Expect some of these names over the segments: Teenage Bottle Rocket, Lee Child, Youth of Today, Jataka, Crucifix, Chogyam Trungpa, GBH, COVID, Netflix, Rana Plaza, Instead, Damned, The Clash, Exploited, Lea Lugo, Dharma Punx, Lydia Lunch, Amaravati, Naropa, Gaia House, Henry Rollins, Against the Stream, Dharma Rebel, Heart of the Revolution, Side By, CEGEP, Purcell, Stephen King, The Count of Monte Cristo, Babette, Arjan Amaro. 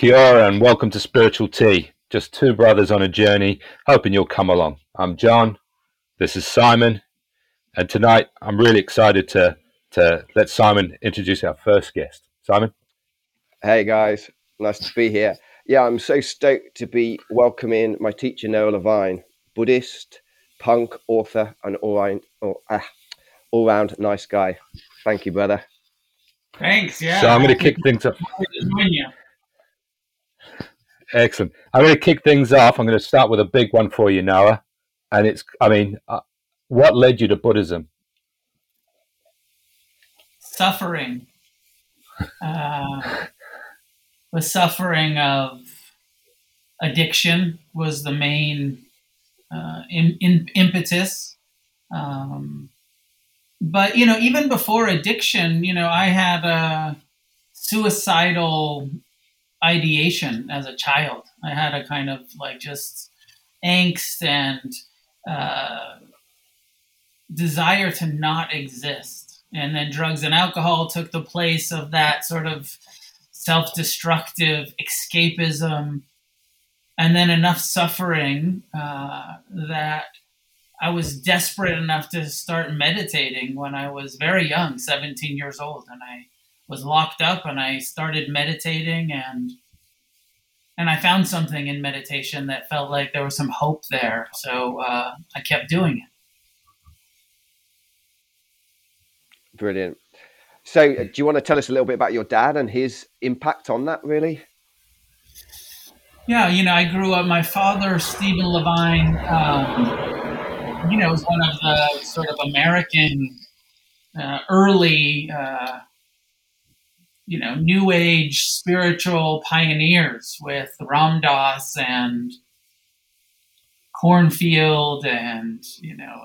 Kia ora and welcome to Spiritual Tea, just two brothers on a journey, hoping you'll come along. I'm John, this is Simon, and tonight I'm really excited to let Simon introduce our first guest. Simon? Hey guys, nice to be here. Yeah, I'm so stoked to be welcoming my teacher Noah Levine, Buddhist, punk, author, and all-round nice guy. Thank you, brother. Thanks, yeah. So I'm going to kick things up. Excellent. I'm going to kick things off. I'm going to start with a big one for you, Noah. And it's, what led you to Buddhism? Suffering. The suffering of addiction was the main impetus. But, you know, even before addiction, you know, I had a suicidal ideation as a child. I had a kind of like just angst and desire to not exist. And then drugs and alcohol took the place of that sort of self-destructive escapism. And then enough suffering that I was desperate enough to start meditating when I was very young, 17 years old. And I was locked up and I started meditating and I found something in meditation that felt like there was some hope there. So I kept doing it. Brilliant. So do you want to tell us a little bit about your dad and his impact on that, really? Yeah, you know, I grew up, my father, Stephen Levine, you know, was one of the sort of American early you know, new age spiritual pioneers with Ram Dass and Kornfield and, you know,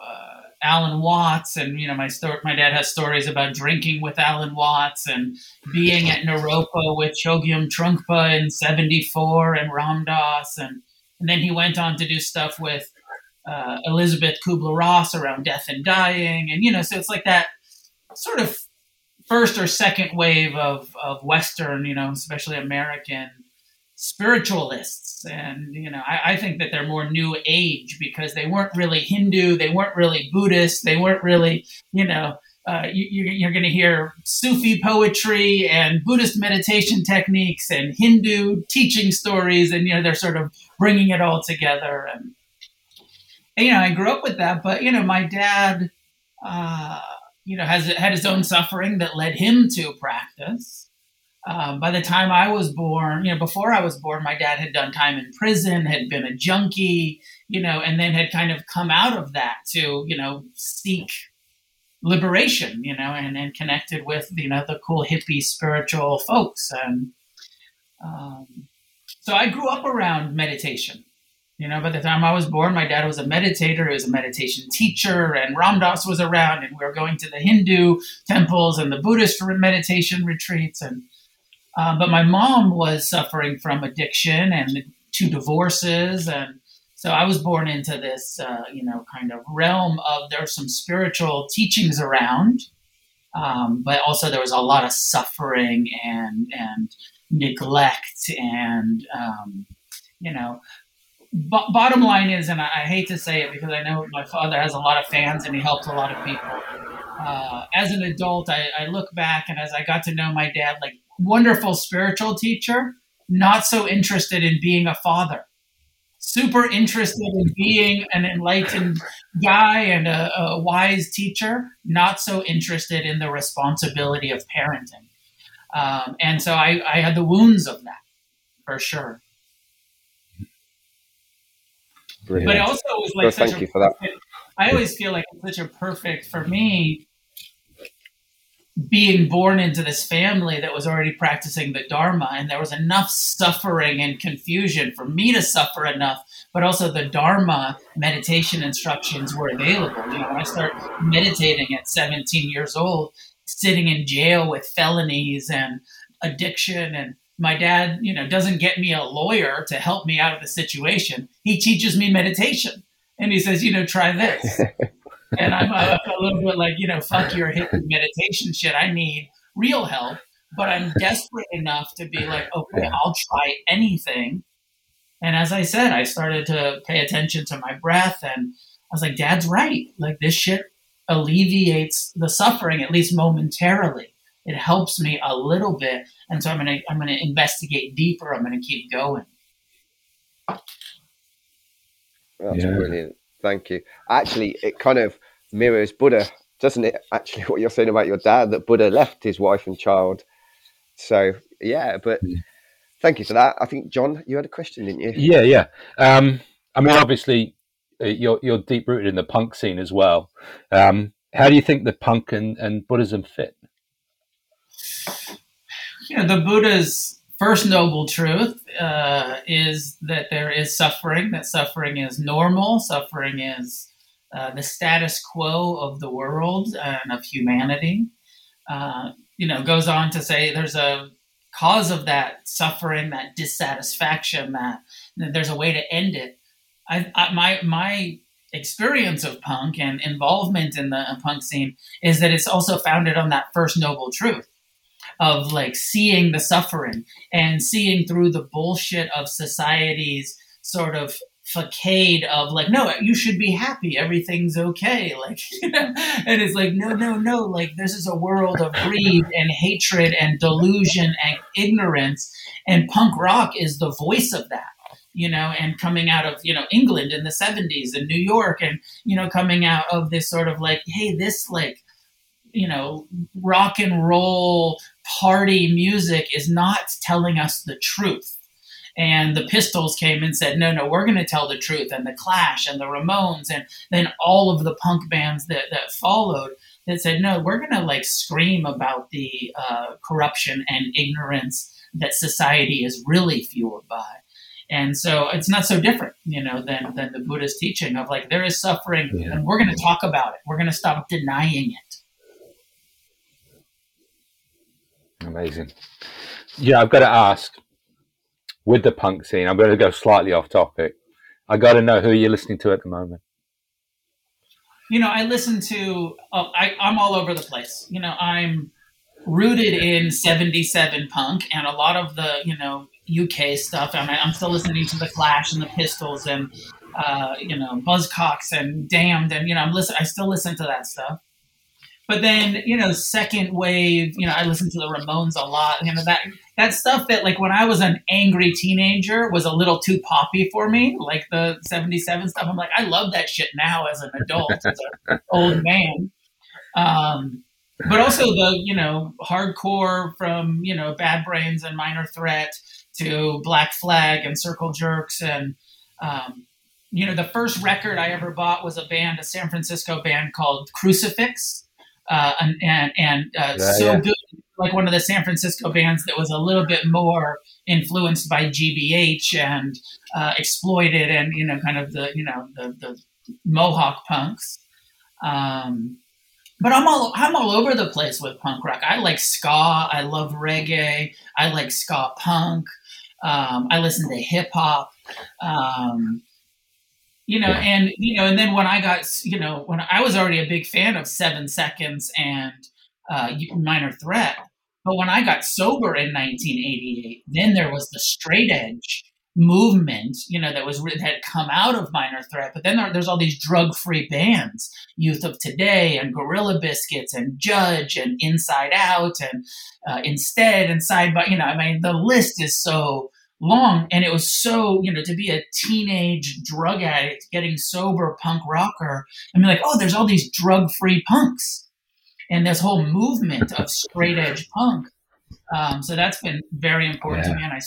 Alan Watts. And, you know, my dad has stories about drinking with Alan Watts and being at Naropa with Chogyam Trungpa in 1974 and Ram Dass. And then he went on to do stuff with Elizabeth Kubler-Ross around death and dying. And, you know, so it's like that sort of first or second wave of Western, you know, especially American spiritualists. And, you know, I think that they're more new age because they weren't really Hindu. They weren't really Buddhist. They weren't really, you know, you're going to hear Sufi poetry and Buddhist meditation techniques and Hindu teaching stories. And, you know, they're sort of bringing it all together. And you know, I grew up with that, but, you know, my dad, you know, had his own suffering that led him to practice. By the time I was born, you know, before I was born, my dad had done time in prison, had been a junkie, you know, and then had kind of come out of that to, you know, seek liberation, you know, and connected with, you know, the cool hippie spiritual folks. And so I grew up around meditation. You know, by the time I was born, my dad was a meditator, he was a meditation teacher, and Ram Dass was around, and we were going to the Hindu temples and the Buddhist meditation retreats. And but my mom was suffering from addiction and 2 divorces, and so I was born into this, you know, kind of realm of there were some spiritual teachings around, but also there was a lot of suffering and neglect and, you know. Bottom line is, and I hate to say it because I know my father has a lot of fans and he helps a lot of people. As an adult, I look back and as I got to know my dad, like wonderful spiritual teacher, not so interested in being a father, super interested in being an enlightened guy and a wise teacher, not so interested in the responsibility of parenting. And so I had the wounds of that for sure. Brilliant. But it also was like thank you for that. I always feel like it's such a perfect for me being born into this family that was already practicing the Dharma, and there was enough suffering and confusion for me to suffer enough, but also the Dharma meditation instructions were available. You know, when I started meditating at 17 years old, sitting in jail with felonies and addiction, and my dad, you know, doesn't get me a lawyer to help me out of the situation. He teaches me meditation. And he says, you know, try this. And I'm a little bit like, you know, fuck your hippie meditation shit. I need real help. but I'm desperate enough to be like, okay, I'll try anything. And as I said, I started to pay attention to my breath, and I was like, Dad's right. Like, this shit alleviates the suffering, at least momentarily. It helps me a little bit. And so I'm going to investigate deeper. I'm going to keep going. That's brilliant. Thank you. Actually, it kind of mirrors Buddha, doesn't it? Actually, what you're saying about your dad, that Buddha left his wife and child. So, yeah, but thank you for that. I think, John, you had a question, didn't you? Yeah. I mean, obviously, you're deep-rooted in the punk scene as well. How do you think the punk and Buddhism fit? You know, the Buddha's first noble truth is that there is suffering, that suffering is normal, suffering is the status quo of the world and of humanity. You know, goes on to say there's a cause of that suffering, that dissatisfaction, that there's a way to end it. My experience of punk and involvement in the punk scene is that it's also founded on that first noble truth of like seeing the suffering and seeing through the bullshit of society's sort of facade of like, no, you should be happy. Everything's okay. Like, you know, and it's like, no. Like, this is a world of greed and hatred and delusion and ignorance. And punk rock is the voice of that. You know, and coming out of, you know, England in the 70s and New York and, you know, coming out of this sort of like, hey, this like, you know, rock and roll party music is not telling us the truth. And the Pistols came and said, no, we're going to tell the truth. And the Clash and the Ramones and then all of the punk bands that followed that said, no, we're going to like scream about the corruption and ignorance that society is really fueled by. And so it's not so different, you know, than the Buddha's teaching of like, there is suffering and we're going to talk about it. We're going to stop denying it. Amazing. Yeah, I've got to ask, with the punk scene, I'm going to go slightly off topic. I got to know who you're listening to at the moment. You know, I listen to, I'm all over the place. You know, I'm rooted in 77 punk and a lot of the, you know, UK stuff. I mean, I'm still listening to the Clash and the Pistols and you know, Buzzcocks and Damned, and you know, I still listen to that stuff. But then, you know, second wave, you know, I listen to the Ramones a lot. You know, that stuff that like when I was an angry teenager was a little too poppy for me, like the 77 stuff. I'm like, I love that shit now as an adult, as an old man. But also the, you know, hardcore from, you know, Bad Brains and Minor Threat to Black Flag and Circle Jerks. And, you know, the first record I ever bought was a San Francisco band called Crucifix. Good, like one of the San Francisco bands that was a little bit more influenced by GBH and Exploited and, you know, kind of the, you know, the Mohawk punks. But I'm all over the place with punk rock. I like ska. I love reggae. I like ska punk. I listen to hip hop. You know, and you know, and then when I got, you know, when I was already a big fan of 7 Seconds and Minor Threat, but when I got sober in 1988, then there was the straight edge movement, you know, that had come out of Minor Threat, but then there's all these drug-free bands, Youth of Today and Gorilla Biscuits and Judge and Inside Out and Instead and Side By, you know, I mean, the list is so long, and it was so, you know, to be a teenage drug addict getting sober punk rocker, I mean, like, oh, there's all these drug-free punks and this whole movement of straight-edge punk. So that's been very important to me, and I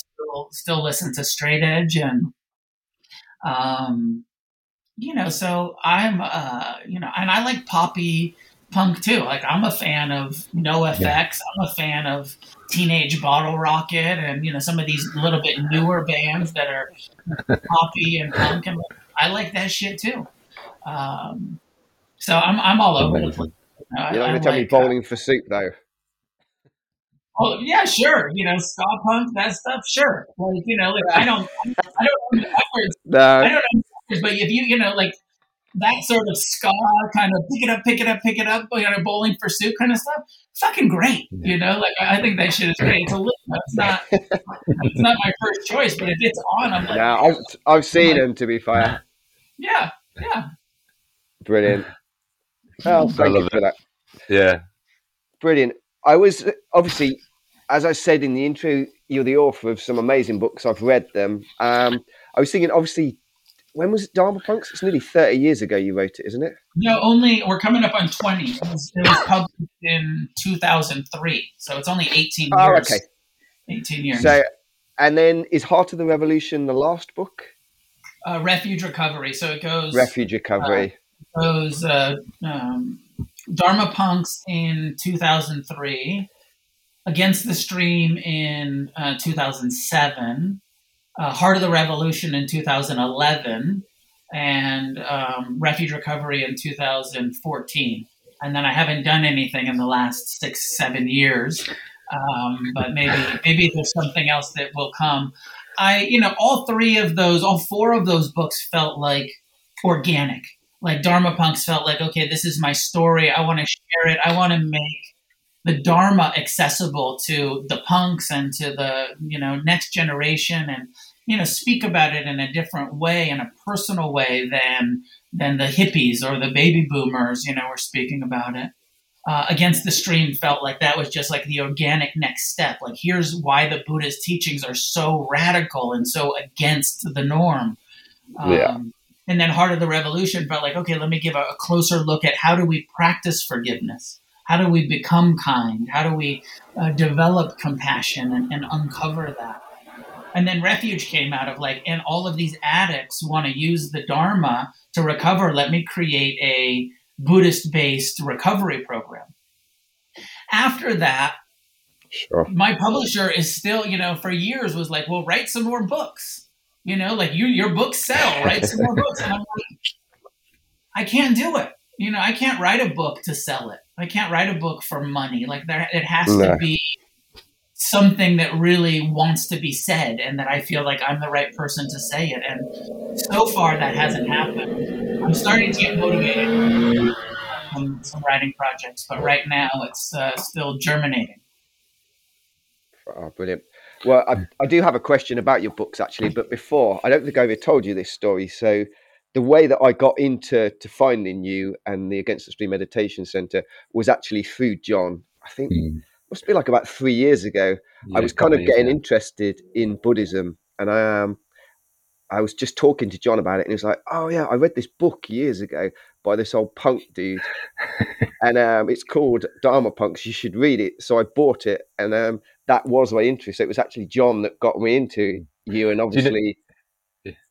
still listen to straight edge and you know, so I'm you know, and I like poppy punk too. Like, I'm a fan of NoFX. I'm a fan of Teenage Bottle Rocket and, you know, some of these little bit newer bands that are poppy and punk, and I like that shit too. So I'm all over the place. You know, you're not going to tell me Bowling for Soup though. Oh yeah, sure. You know, ska punk, that stuff, sure. Like, you know, like I don't own the records. No. I don't own the records, but if you know, like that sort of ska kind of pick it up, you know, Bowling for Soup kind of stuff. Fucking great, you know. Like I think that shit is great. It's a little, it's not my first choice, but if it's on, I'm like. Yeah, I've seen them, to be fair. Yeah. Brilliant. Well, thank you for that. Yeah. Brilliant. I was obviously, as I said in the intro, you're the author of some amazing books. I've read them. I was thinking, obviously, when was it, Dharma Punx? It's nearly 30 years ago you wrote it, isn't it? No, only we're coming up on 20. It was published in 2003, so it's only 18 years. Oh, okay. 18 years. So, and then is Heart of the Revolution the last book? Refuge Recovery. So it goes. Refuge Recovery. Dharma Punx in 2003, Against the Stream in 2007. Heart of the Revolution in 2011, and Refuge Recovery in 2014. And then I haven't done anything in the last 6-7 years, but maybe there's something else that will come. All four of those books felt like organic. Like Dharma Punx felt like, okay, this is my story. I want to share it. I want to make the Dharma accessible to the punks and to the, next generation, and, speak about it in a different way, in a personal way than the hippies or the baby boomers, were speaking about it. Against the Stream felt like that was just like the organic next step. Like, here's why the Buddha's teachings are so radical and so against the norm. And then Heart of the Revolution felt like, okay, let me give a closer look at how do we practice forgiveness? How do we become kind? How do we develop compassion and uncover that? And then Refuge came out of like, and all of these addicts want to use the Dharma to recover. Let me create a Buddhist-based recovery program. After that, my publisher is still, for years was like, well, write some more books. Your books sell, write some more books. And I'm like, I can't do it. I can't write a book to sell it. I can't write a book for money. Like there, it has to be something that really wants to be said, and that I feel like I'm the right person to say it. And so far, that hasn't happened. I'm starting to get motivated from some writing projects, but right now it's still germinating. Oh, brilliant. Well, I do have a question about your books, actually, but before, I don't think I ever told you this story, so. The way that I got into finding you and the Against the Stream Meditation Center was actually through John. I think it must be like about 3 years ago. Yeah, I was kind of getting interested in Buddhism, and I was just talking to John about it, and he was like, oh yeah, I read this book years ago by this old punk dude and it's called Dharma Punx. You should read it. So I bought it, and that was my interest. It was actually John that got me into you, and obviously...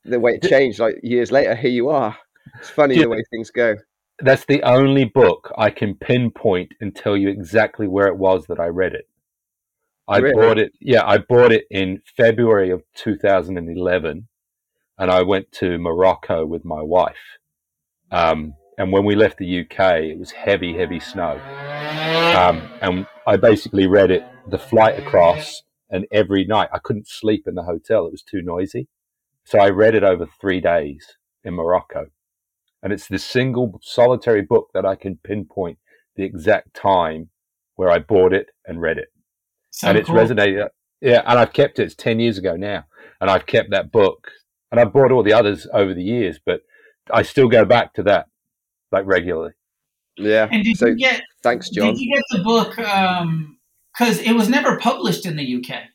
the way it changed, like years later, here you are. It's funny the way things go. That's the only book I can pinpoint and tell you exactly where it was that I read it. I bought it in February of 2011, and I went to Morocco with my wife. And when we left the UK, it was heavy, heavy snow. And I basically read it the flight across, and every night I couldn't sleep in the hotel. It was too noisy. So I read it over 3 days in Morocco, and it's the single solitary book that I can pinpoint the exact time where I bought it and read it. It's resonated. Yeah. And I've kept it. It's 10 years ago now. And I've kept that book, and I've bought all the others over the years, but I still go back to that like regularly. Yeah. And thanks, John. Did you get the book? 'Cause it was never published in the UK.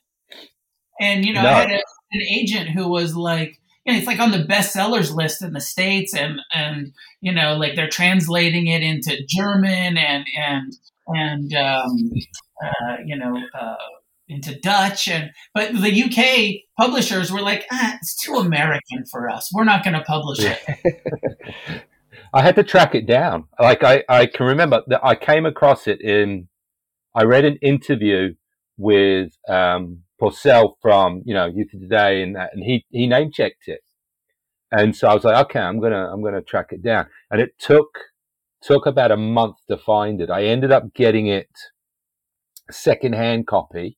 And, no. I had an agent who was like, it's like on the bestsellers list in the States, and like they're translating it into German and into Dutch, but the UK publishers were like, it's too American for us. We're not going to publish it. I had to track it down. Like I can remember that I came across it I read an interview with Purcell from Youth of Today, and that, and he name checked it, and so I was like, okay, I'm gonna track it down, and it took about a month to find it. I ended up getting it a secondhand copy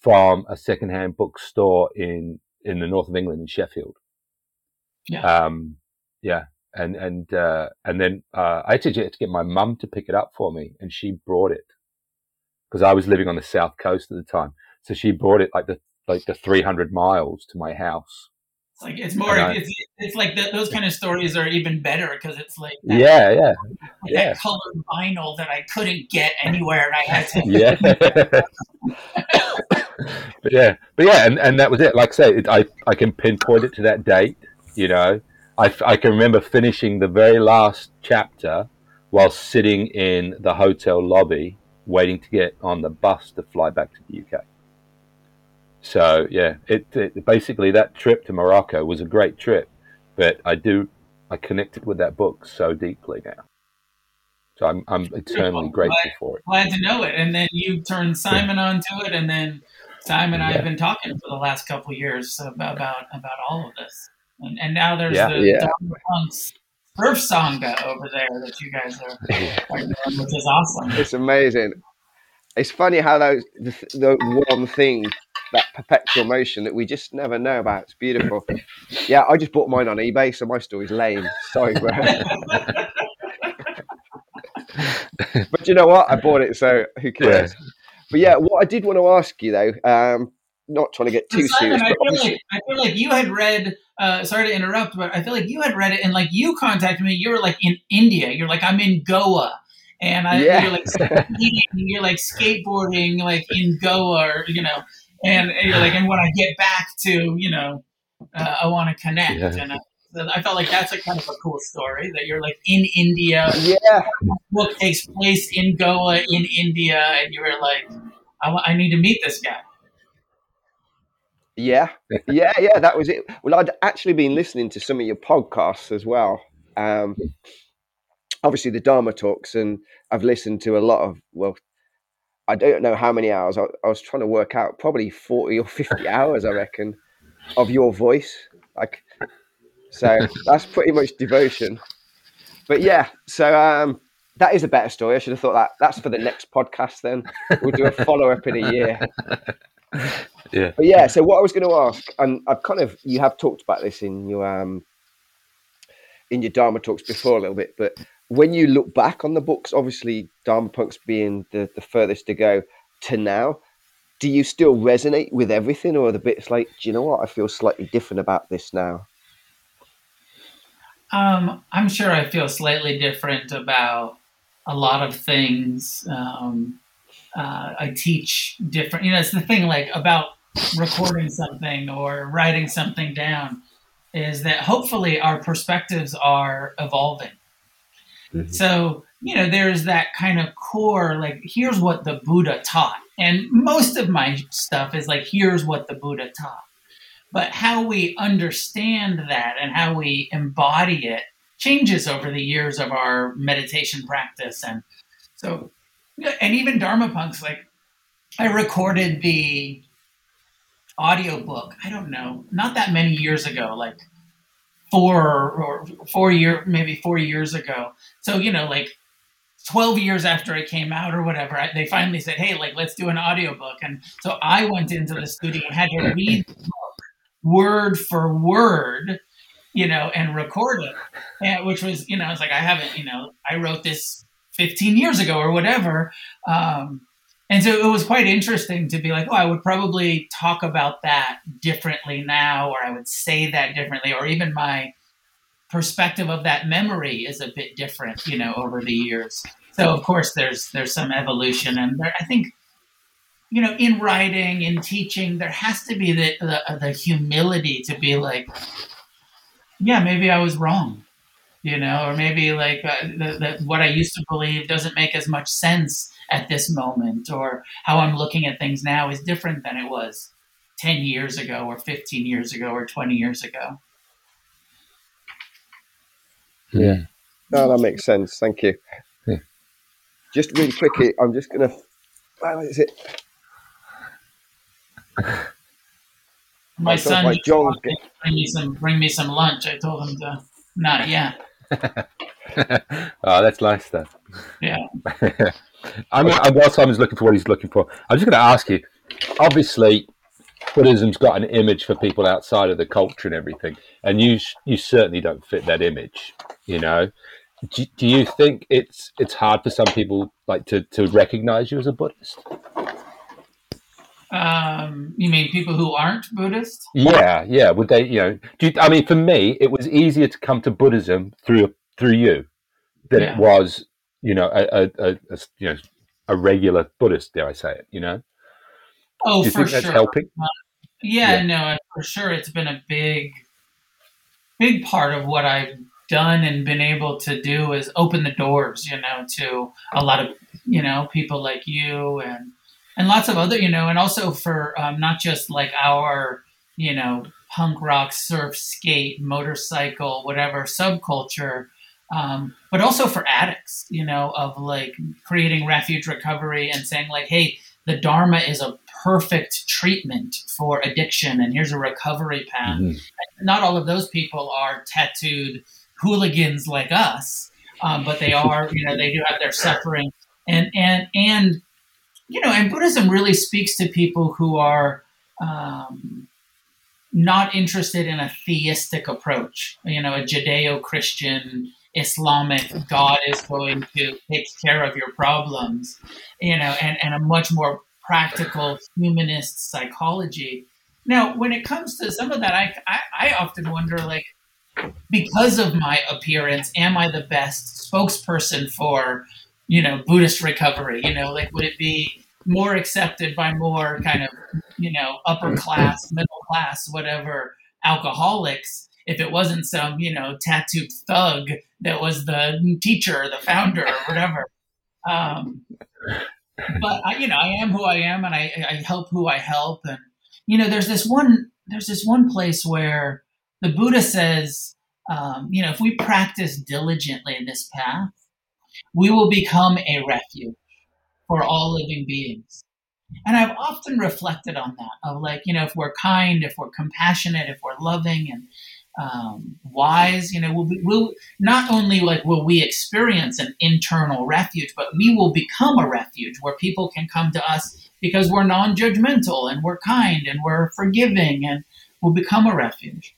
from a secondhand bookstore in the north of England in Sheffield. And then I actually had to get my mum to pick it up for me, and she brought it because I was living on the south coast at the time. So she brought it like the 300 miles to my house. It's like those kind of stories are even better because it's like that, that colored vinyl that I couldn't get anywhere, and I had to. But that was it. Like I say, I can pinpoint it to that date. You know, I can remember finishing the very last chapter while sitting in the hotel lobby waiting to get on the bus to fly back to the UK. So yeah, it basically that trip to Morocco was a great trip, but I connected with that book so deeply now. So I'm eternally grateful for it. Glad to know it. And then you turned Simon onto it, and then Simon and I have been talking for the last couple of years about all of this. And now there's Dharma Punx surf sangha over there that you guys are doing, which is awesome. It's amazing. It's funny how those the one thing, that perpetual motion that we just never know about. It's beautiful. Yeah, I just bought mine on eBay, so my story's lame. Sorry, bro. But you know what? I bought it, so who cares? Yeah. But yeah, what I did want to ask you though, not trying to get too Simon, serious. I feel like you had read. Sorry to interrupt, but I feel like you had read it, and like you contacted me. You were like in India. You're like, I'm in Goa. And you're like skateboarding, like in Goa, or, you know, and you're like, and when I get back to, you know, I want to connect. Yeah. And I felt like that's a kind of a cool story that you're like in India. Yeah. The book takes place in Goa, in India. And you were like, I need to meet this guy. Yeah. That was it. Well, I'd actually been listening to some of your podcasts as well. Obviously the Dharma talks, and I've listened to a lot of, well, I don't know how many hours. I was trying to work out probably 40 or 50 hours, I reckon, of your voice. Like, so that's pretty much devotion. But yeah, so that is a better story. I should have thought that. That's for the next podcast then. We'll do a follow-up in a year. Yeah. But yeah, so what I was going to ask, and I've kind of, you have talked about this in your Dharma talks before a little bit, but when you look back on the books, obviously Dharma Punx being the furthest to go to now, do you still resonate with everything, or are the bits like, do you know what, I feel slightly different about this now? I'm sure I feel slightly different about a lot of things. I teach different, you know, it's the thing like about recording something or writing something down is that hopefully our perspectives are evolving. So, you know, there's that kind of core, like, here's what the Buddha taught. And most of my stuff is like, here's what the Buddha taught. But how we understand that and how we embody it changes over the years of our meditation practice. And so, and even Dharma Punx, like, I recorded the audiobook, I don't know, not that many years ago, like, maybe four years ago. So, you know, like 12 years after it came out or whatever, they finally said, hey, like, let's do an audiobook. And so I went into the studio and had to read the book word for word, you know, and record it, which was, you know, it's like, I haven't, you know, I wrote this 15 years ago or whatever. And so it was quite interesting to be like, oh, I would probably talk about that differently now, or I would say that differently, or even my perspective of that memory is a bit different, you know, over the years. So, of course, there's some evolution. And there, I think, you know, in writing, in teaching, there has to be the humility to be like, yeah, maybe I was wrong, you know, or maybe like what I used to believe doesn't make as much sense at this moment, or how I'm looking at things now is different than it was 10 years ago or 15 years ago or 20 years ago. Yeah. No, that makes sense. Thank you. Yeah. Just really quickly, I'm just going to, where is it? My son, bring me some lunch. I told him to not yet. Oh, that's nice then. Yeah. Whilst Simon's looking for what he's looking for, I'm just going to ask you, obviously Buddhism's got an image for people outside of the culture and everything, and you certainly don't fit that image, you know. Do you think it's hard for some people like to recognize you as a Buddhist? You mean people who aren't Buddhist? Yeah. Would they? You know, I mean, for me, it was easier to come to Buddhism through you than it was, you know, a regular Buddhist. Dare I say it? You know. Oh, do you for think that's sure. Helping? No, for sure. It's been a big part of what I've done and been able to do is open the doors, you know, to a lot of, you know, people like you and lots of other, you know, and also for not just like our, you know, punk rock, surf, skate, motorcycle, whatever subculture, but also for addicts, you know, of like creating Refuge Recovery and saying like, hey, the Dharma is a perfect treatment for addiction, and here's a recovery path. Mm-hmm. Not all of those people are tattooed hooligans like us, but they are, you know, they do have their suffering. And you know, and Buddhism really speaks to people who are not interested in a theistic approach, you know, a Judeo-Christian Islamic God is going to take care of your problems, you know, and a much more practical humanist psychology. Now, when it comes to some of that, I often wonder, like, because of my appearance, am I the best spokesperson for, you know, Buddhist recovery? You know, like, would it be more accepted by more kind of, you know, upper class, middle class, whatever, alcoholics, if it wasn't some, you know, tattooed thug that was the teacher, the founder, or whatever. But I, you know, I am who I am, and I help who I help. And, you know, there's this one place where the Buddha says, you know, if we practice diligently in this path, we will become a refuge for all living beings. And I've often reflected on that, of like, you know, if we're kind, if we're compassionate, if we're loving and wise, you know, we'll not only like will we experience an internal refuge, but we will become a refuge where people can come to us because we're non-judgmental and we're kind and we're forgiving, and we'll become a refuge.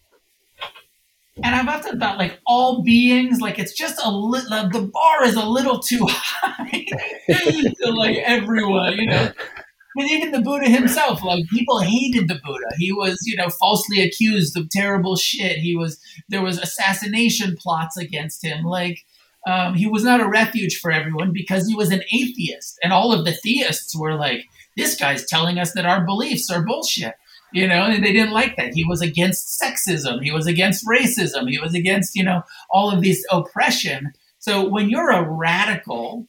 And I've often thought, like, all beings, like, it's just the bar is a little too high to, like, everyone, you know. But even the Buddha himself, like, people hated the Buddha. He was, you know, falsely accused of terrible shit. There was assassination plots against him. Like, he was not a refuge for everyone because he was an atheist. And all of the theists were like, this guy's telling us that our beliefs are bullshit. You know, and they didn't like that. He was against sexism. He was against racism. He was against, you know, all of this oppression. So when you're a radical,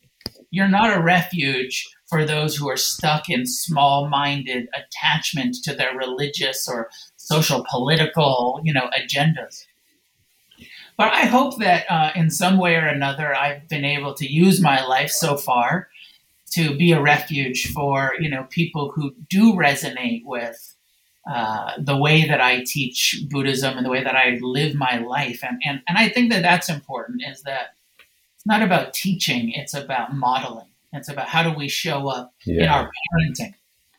you're not a refuge for those who are stuck in small-minded attachment to their religious or social, political, you know, agendas. But I hope that in some way or another, I've been able to use my life so far to be a refuge for, you know, people who do resonate with the way that I teach Buddhism and the way that I live my life. And I think that that's important, is that it's not about teaching, it's about modeling. It's about how do we show up in our parenting?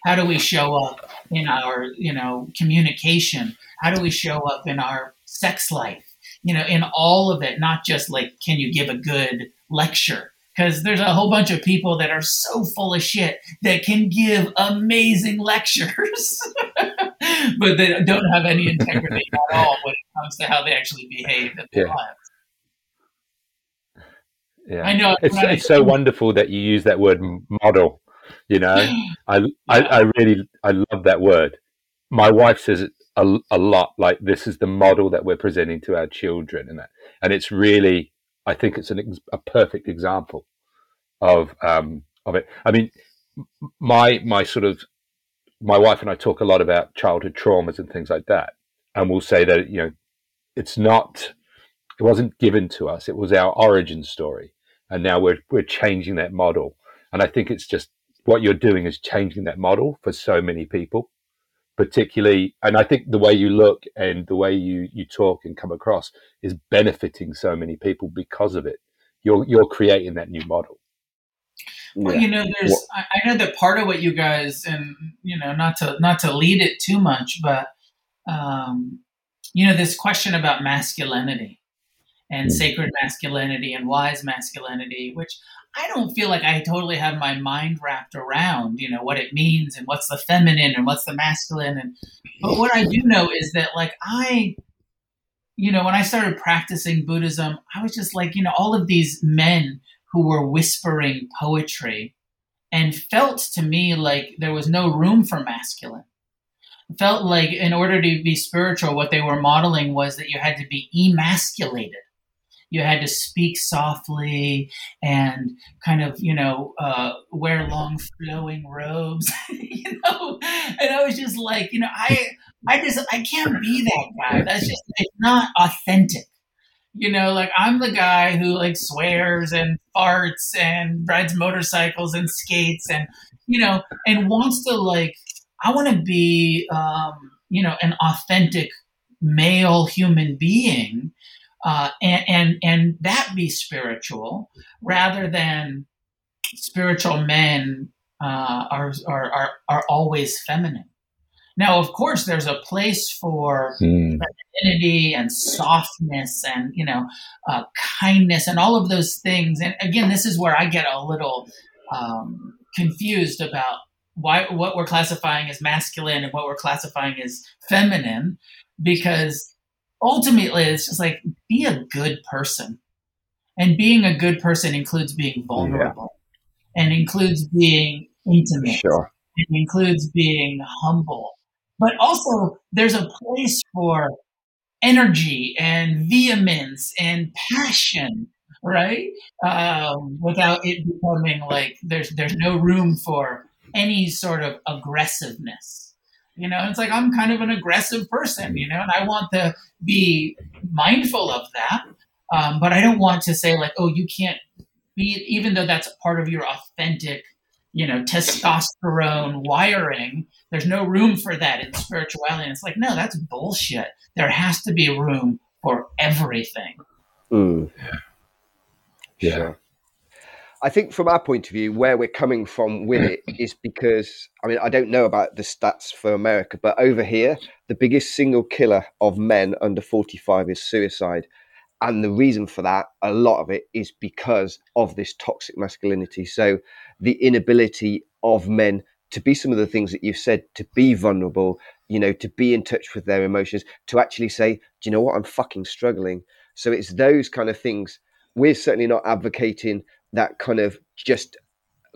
How do we show up in our, you know, communication? How do we show up in our sex life? You know, in all of it, not just like, can you give a good lecture? Because there's a whole bunch of people that are so full of shit that can give amazing lectures, but they don't have any integrity at all when it comes to how they actually behave in their lives. Yeah, I know. It's so wonderful that you use that word model. You know, I love that word. My wife says it a lot. Like, this is the model that we're presenting to our children, and it's really, I think it's a perfect example of it. I mean, my wife and I talk a lot about childhood traumas and things like that, and we'll say that, you know, it wasn't given to us; it was our origin story, and now we're changing that model. And I think it's just what you're doing is changing that model for so many people, particularly. And I think the way you look and the way you talk and come across is benefiting so many people because of it. You're creating that new model. Well, yeah. You know, there's, I know that part of what you guys, and, you know, not to lead it too much, but, you know, this question about masculinity and sacred masculinity and wise masculinity, which I don't feel like I totally have my mind wrapped around, you know, what it means and what's the feminine and what's the masculine. And, but what I do know is that, like, you know, when I started practicing Buddhism, I was just like, you know, all of these men who were whispering poetry, and felt to me like there was no room for masculine. It felt like in order to be spiritual, what they were modeling was that you had to be emasculated. You had to speak softly and kind of, you know, wear long flowing robes, you know? And I was just like, you know, I can't be that guy. That's just, it's not authentic. You know, like, I'm the guy who, like, swears and farts and rides motorcycles and skates and, you know, and wants to, like, I want to be, you know, an authentic male human being, and that be spiritual, rather than spiritual men are always feminine. Now, of course, there's a place for femininity and softness and, you know, kindness and all of those things. And again, this is where I get a little confused about what we're classifying as masculine and what we're classifying as feminine, because ultimately it's just like, be a good person. And being a good person includes being vulnerable and includes being intimate. Sure. It includes being humble. But also, there's a place for energy and vehemence and passion, right? Without it becoming like there's no room for any sort of aggressiveness. You know, it's like, I'm kind of an aggressive person, you know, and I want to be mindful of that. But I don't want to say like, oh, you can't be, even though that's part of your authentic, you know, testosterone wiring, there's no room for that in spirituality. And it's like, no, that's bullshit. There has to be room for everything. Yeah. Sure. I think from our point of view, where we're coming from with it is because, I mean, I don't know about the stats for America, but over here, the biggest single killer of men under 45 is suicide. And the reason for that, a lot of it, is because of this toxic masculinity. So the inability of men to be some of the things that you've said, to be vulnerable, you know, to be in touch with their emotions, to actually say, do you know what, I'm fucking struggling. So it's those kind of things. We're certainly not advocating that kind of just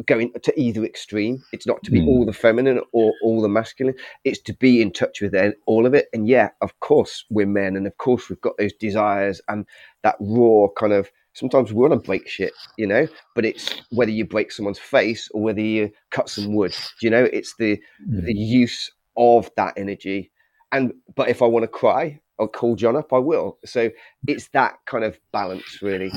going to either extreme. It's not to be all the feminine or all the masculine. It's to be in touch with all of it. And yeah, of course we're men, and of course we've got those desires and that raw kind of, sometimes we want to break shit, you know, but it's whether you break someone's face or whether you cut some wood, you know, it's the use of that energy. And but if I want to cry or call John up, I will. So it's that kind of balance, really.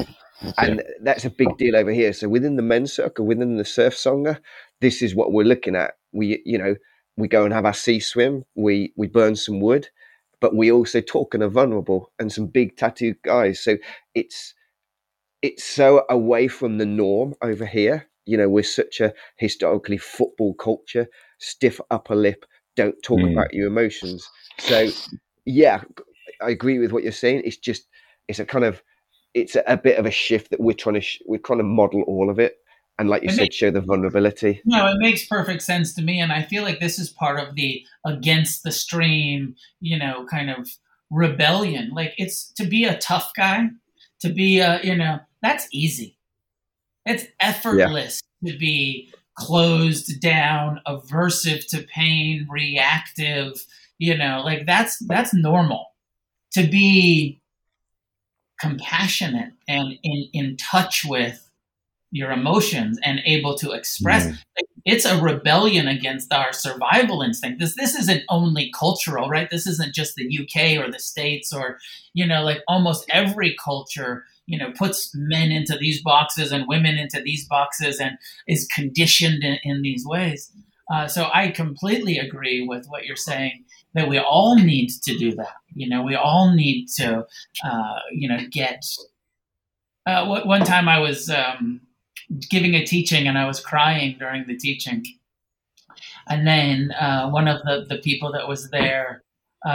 And that's a big deal over here. So within the men's circle, within the surf sangha, this is what we're looking at. We, you know, we go and have our sea swim. We burn some wood, but we also talk and are vulnerable, and some big tattooed guys. So it's so away from the norm over here. You know, we're such a historically football culture, stiff upper lip, don't talk about your emotions. So yeah, I agree with what you're saying. It's just, it's a bit of a shift that we're trying to model all of it. And like you said, show the vulnerability. No, it makes perfect sense to me. And I feel like this is part of the against the stream, you know, kind of rebellion. Like, it's to be a tough guy, to be a, you know, that's easy. It's effortless to be closed down, aversive to pain, reactive, you know, like that's normal. To be compassionate and in touch with your emotions and able to express. It's a rebellion against our survival instinct. This isn't only cultural, right? This isn't just the UK or the States or, you know, like almost every culture, you know, puts men into these boxes and women into these boxes and is conditioned in these ways. So I completely agree with what you're saying, that we all need to do that. You know, we all need to, you know, get, one time I was giving a teaching, and I was crying during the teaching. And then one of the people that was there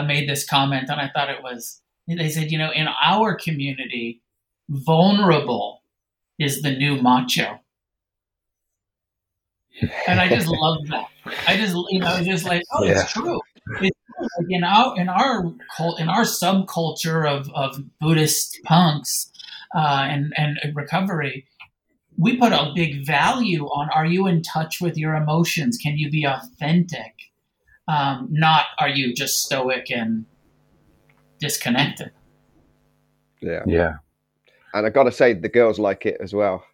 made this comment, and I thought it was, they said, you know, in our community, vulnerable is the new macho. And I just loved that. I just, you know, just like, oh, yeah. It's true. It's true. Like in our subculture of Buddhist punks and recovery, we put a big value on, are you in touch with your emotions? Can you be authentic? Not are you just stoic and disconnected? Yeah. Yeah. And I got to say, the girls like it as well.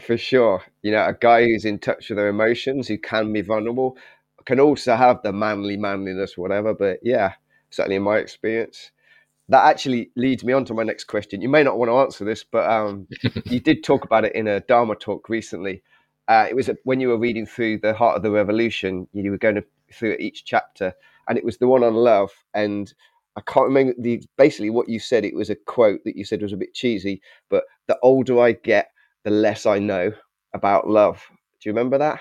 For sure. You know, a guy who's in touch with their emotions, who can be vulnerable, can also have the manliness, whatever. But yeah, certainly in my experience, that actually leads me on to my next question. You may not want to answer this, but you did talk about it in a Dharma talk recently. It was when you were reading through the Heart of the Revolution, you were going through each chapter, and it was the one on love. And I can't remember basically what you said. It was a quote that you said was a bit cheesy, but the older I get, the less I know about love. Do you remember that?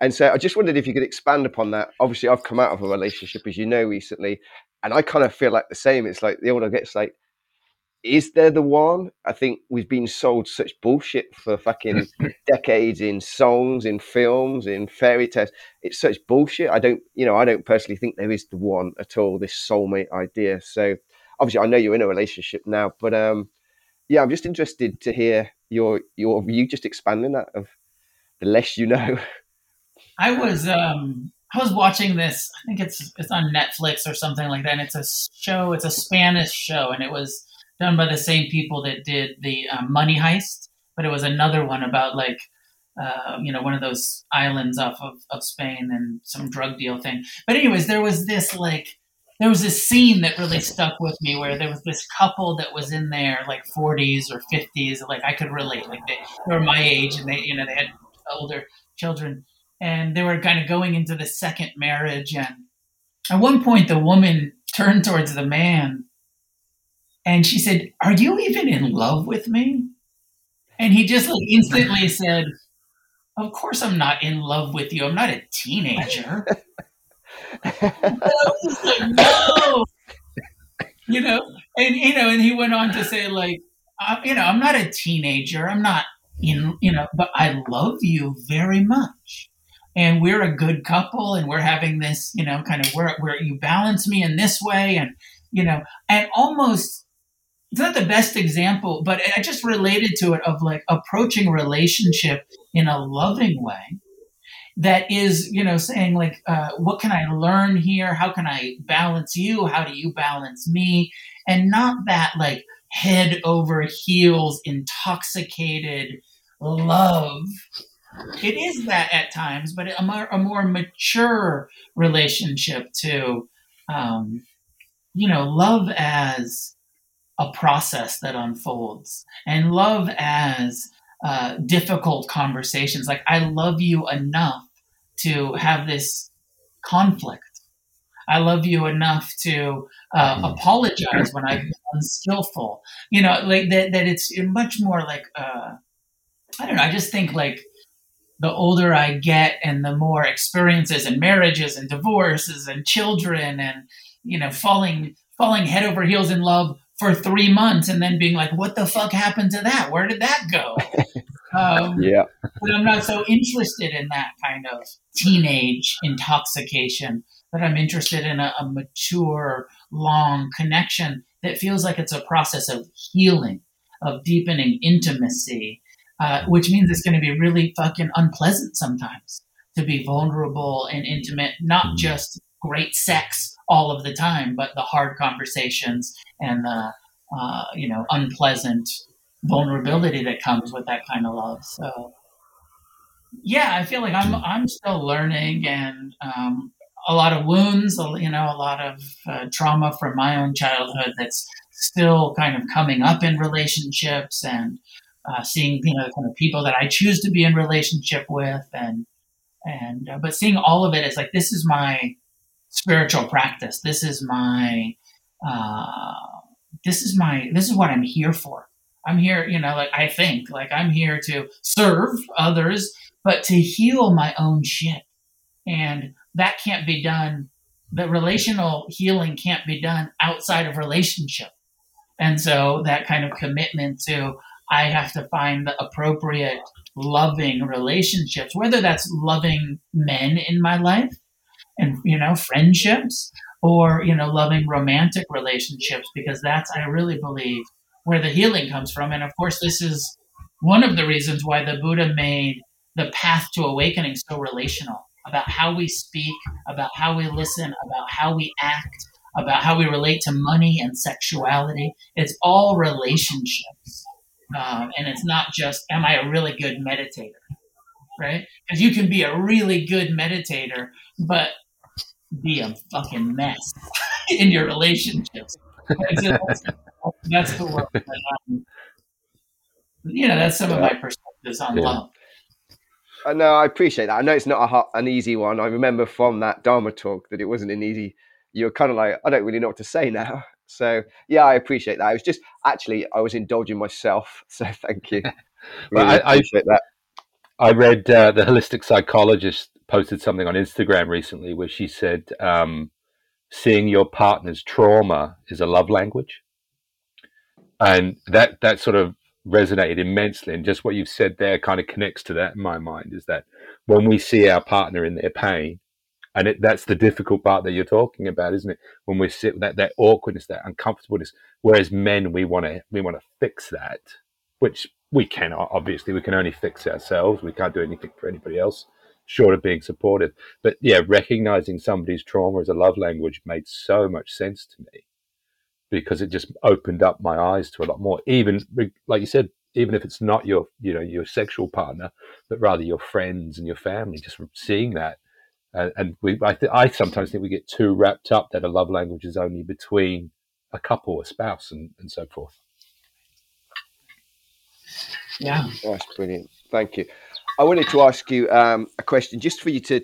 And so I just wondered if you could expand upon that. Obviously, I've come out of a relationship, as you know, recently, and I kind of feel like the same. It's like the older I get, it's like, is there the one? I think we've been sold such bullshit for fucking decades in songs, in films, in fairy tales. It's such bullshit. I don't personally think there is the one at all, this soulmate idea. So obviously, I know you're in a relationship now, but yeah, I'm just interested to hear your view, just expanding that of the less you know. I was watching this, I think it's on Netflix or something like that, and it's a Spanish show, and it was done by the same people that did the Money Heist, but it was another one about like, you know, one of those islands off of Spain and some drug deal thing. But anyways, there was this scene that really stuck with me where there was this couple that was in their like 40s or 50s. Like I could relate, like they were my age and they had older children, and they were kind of going into the second marriage. And at one point the woman turned towards the man and she said, "Are you even in love with me?" And he just like instantly said, "Of course I'm not in love with you. I'm not a teenager." I was like, no, you know, and you know, and he went on to say, like, you know, I'm not a teenager. I'm not in, you know, but I love you very much, and we're a good couple, and we're having this, you know, kind of where you balance me in this way, and you know, and almost it's not the best example, but I just related to it of like approaching relationship in a loving way. That is, you know, saying like, what can I learn here? How can I balance you? How do you balance me? And not that like head over heels, intoxicated love. It is that at times, but a more mature relationship to, you know, love as a process that unfolds, and love as difficult conversations. Like, I love you enough to have this conflict. I love you enough to apologize when I've been unskillful. You know, like that it's much more like, I don't know, I just think like the older I get and the more experiences and marriages and divorces and children and, you know, falling head over heels in love for 3 months and then being like, what the fuck happened to that? Where did that go? Yeah. But I'm not so interested in that kind of teenage intoxication, but I'm interested in a mature, long connection that feels like it's a process of healing, of deepening intimacy, which means it's going to be really fucking unpleasant sometimes to be vulnerable and intimate, not just great sex all of the time, but the hard conversations and the, you know, unpleasant vulnerability that comes with that kind of love. So, yeah, I feel like I'm still learning, and a lot of wounds, you know, a lot of trauma from my own childhood that's still kind of coming up in relationships, and seeing, you know, the kind of people that I choose to be in relationship with, and but seeing all of it as like, this is my spiritual practice. This is what I'm here for. I'm here, you know, like I think, like I'm here to serve others, but to heal my own shit. And that can't be done. The relational healing can't be done outside of relationship. And so that kind of commitment to, I have to find the appropriate loving relationships, whether that's loving men in my life and, you know, friendships, or, you know, loving romantic relationships, because that's, I really believe, where the healing comes from. And of course, this is one of the reasons why the Buddha made the path to awakening so relational, about how we speak, about how we listen, about how we act, about how we relate to money and sexuality. It's all relationships. And it's not just, am I a really good meditator, right? Because you can be a really good meditator, but be a fucking mess in your relationships. That's the work that I'm, you know, that's some of my perspectives on love. No, I appreciate that. I know it's not an easy one. I remember from that Dharma talk that it wasn't an easy, you're kind of like, I don't really know what to say now. So, yeah, I appreciate that. I was just, actually, I was indulging myself. So thank you. Really appreciate that. I read the holistic psychologist posted something on Instagram recently where she said, seeing your partner's trauma is a love language. And that sort of resonated immensely. And just what you've said there kind of connects to that in my mind, is that when we see our partner in their pain, and that's the difficult part that you're talking about, isn't it? When we sit with that awkwardness, that uncomfortableness, whereas men, we want to fix that, which we cannot, obviously. We can only fix ourselves. We can't do anything for anybody else, short of being supportive. But yeah, recognizing somebody's trauma as a love language made so much sense to me, because it just opened up my eyes to a lot more, even, like you said, even if it's not your, you know, your sexual partner, but rather your friends and your family, just seeing that. And I sometimes think we get too wrapped up that a love language is only between a couple, a spouse, and so forth. Yeah. Oh, that's brilliant. Thank you. I wanted to ask you a question just for you to,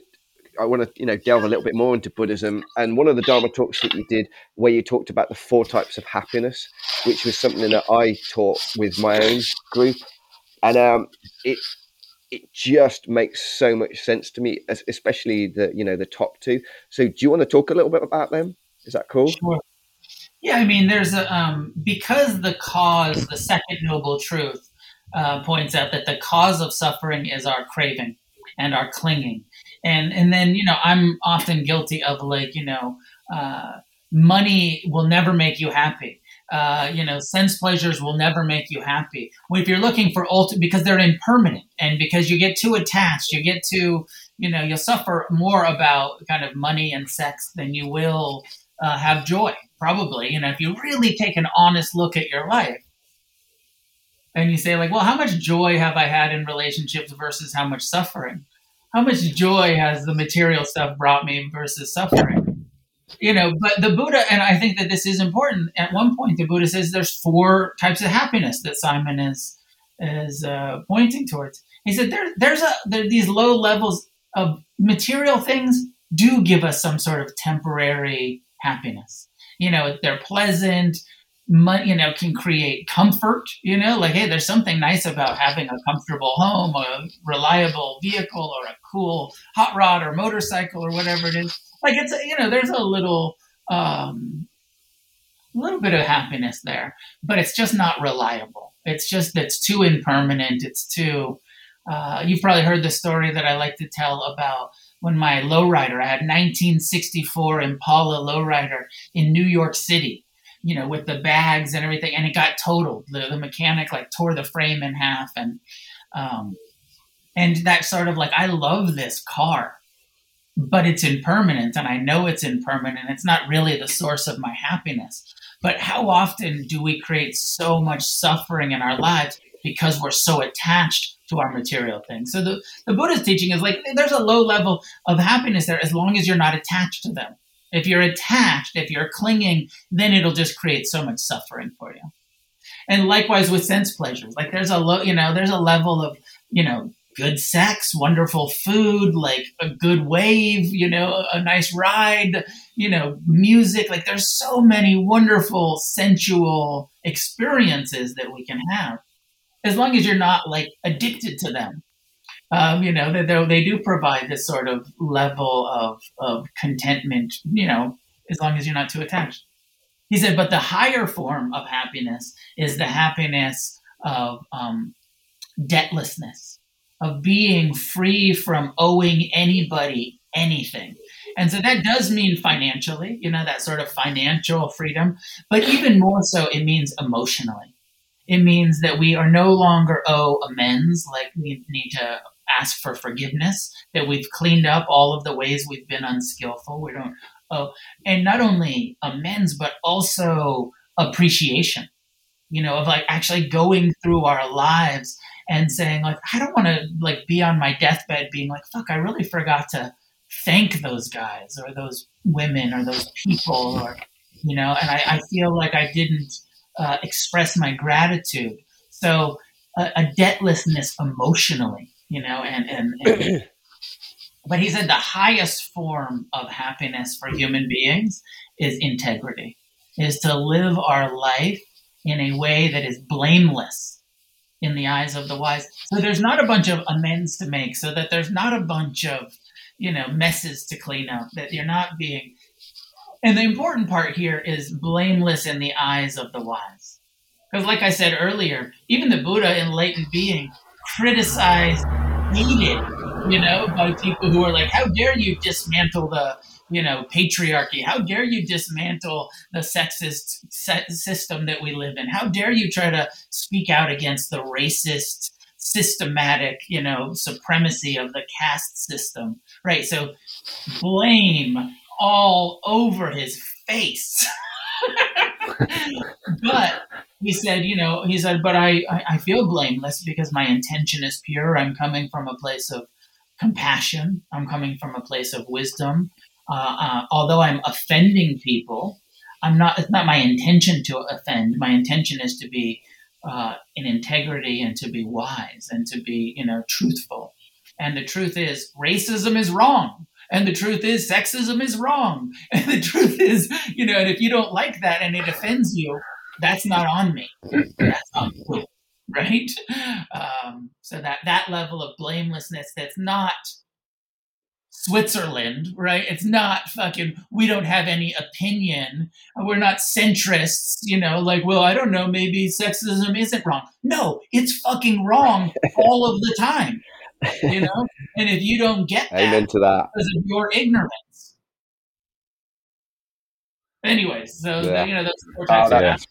I want to, you know, delve a little bit more into Buddhism. And one of the Dharma talks that you did, where you talked about the 4 types of happiness, which was something that I taught with my own group. And it just makes so much sense to me, especially the, you know, the top 2. So do you want to talk a little bit about them? Is that cool? Sure. Yeah, I mean, there's a, because the cause, the second noble truth, points out that the cause of suffering is our craving and our clinging. And then, you know, I'm often guilty of, like, you know, money will never make you happy. You know, sense pleasures will never make you happy. Well, if you're looking for because they're impermanent, and because you get too attached, you get too, you know, you'll suffer more about kind of money and sex than you will have joy, probably. You know, if you really take an honest look at your life and you say, like, well, how much joy have I had in relationships versus how much suffering? How much joy has the material stuff brought me versus suffering? You know, but the Buddha, and I think that this is important. At one point, the Buddha says there's 4 types of happiness that Simon is pointing towards. He said there are these low levels of material things do give us some sort of temporary happiness. You know, they're pleasant. Money, you know, can create comfort. You know, like, hey, there's something nice about having a comfortable home, or a reliable vehicle, or a cool hot rod or motorcycle, or whatever it is. Like, it's, you know, there's a little bit of happiness there, but it's just not reliable. It's just, that's too impermanent. It's too, you've probably heard the story that I like to tell about when my lowrider, I had 1964 Impala lowrider in New York City, you know, with the bags and everything, and it got totaled. The mechanic, like, tore the frame in half. And that sort of, like, I love this car, but it's impermanent, and I know it's impermanent. It's not really the source of my happiness. But how often do we create so much suffering in our lives because we're so attached to our material things? So the Buddha's teaching is, like, there's a low level of happiness there as long as you're not attached to them. If you're attached, if you're clinging, then it'll just create so much suffering for you. And likewise with sense pleasures, like, there's a level of, you know, good sex, wonderful food, like a good wave, you know, a nice ride, you know, music. Like there's so many wonderful sensual experiences that we can have, as long as you're not like addicted to them. You know, they do provide this sort of level of contentment, you know, as long as you're not too attached. He said, but the higher form of happiness is the happiness of debtlessness, of being free from owing anybody anything. And so that does mean financially, you know, that sort of financial freedom. But even more so, it means emotionally. It means that we are no longer owe amends, like we need to ask for forgiveness, that we've cleaned up all of the ways we've been unskillful. We don't owe. And not only amends, but also appreciation, you know, of like actually going through our lives and saying like, I don't want to like be on my deathbed being like, fuck, I really forgot to thank those guys or those women or those people, or, you know, and I feel like I didn't express my gratitude. So a debtlessness emotionally, you know, and but he said the highest form of happiness for human beings is integrity, is to live our life in a way that is blameless in the eyes of the wise. So there's not a bunch of amends to make, so that there's not a bunch of, you know, messes to clean up, that you're not being. And the important part here is blameless in the eyes of the wise. Because like I said earlier, even the Buddha in latent being criticized, hated, you know, by people who are like, how dare you dismantle the, you know, patriarchy? How dare you dismantle the sexist system that we live in? How dare you try to speak out against the racist, systematic, you know, supremacy of the caste system, right? So blame all over his face. But he said, you know, he said, but I feel blameless because my intention is pure. I'm coming from a place of compassion. I'm coming from a place of wisdom. Although I'm offending people, it's not my intention to offend. My intention is to be in integrity and to be wise and to be, you know, truthful. And the truth is racism is wrong. And the truth is sexism is wrong. And the truth is, you know, and if you don't like that and it offends you, that's not on me. That's on you, right? So that level of blamelessness, that's not Switzerland, right? It's not fucking, we don't have any opinion. We're not centrists, you know, like, well, I don't know, maybe sexism isn't wrong. No, it's fucking wrong all of the time. You know, and if you don't get that, amen to that, because of your ignorance. Anyways, so yeah. You know, those are types of that.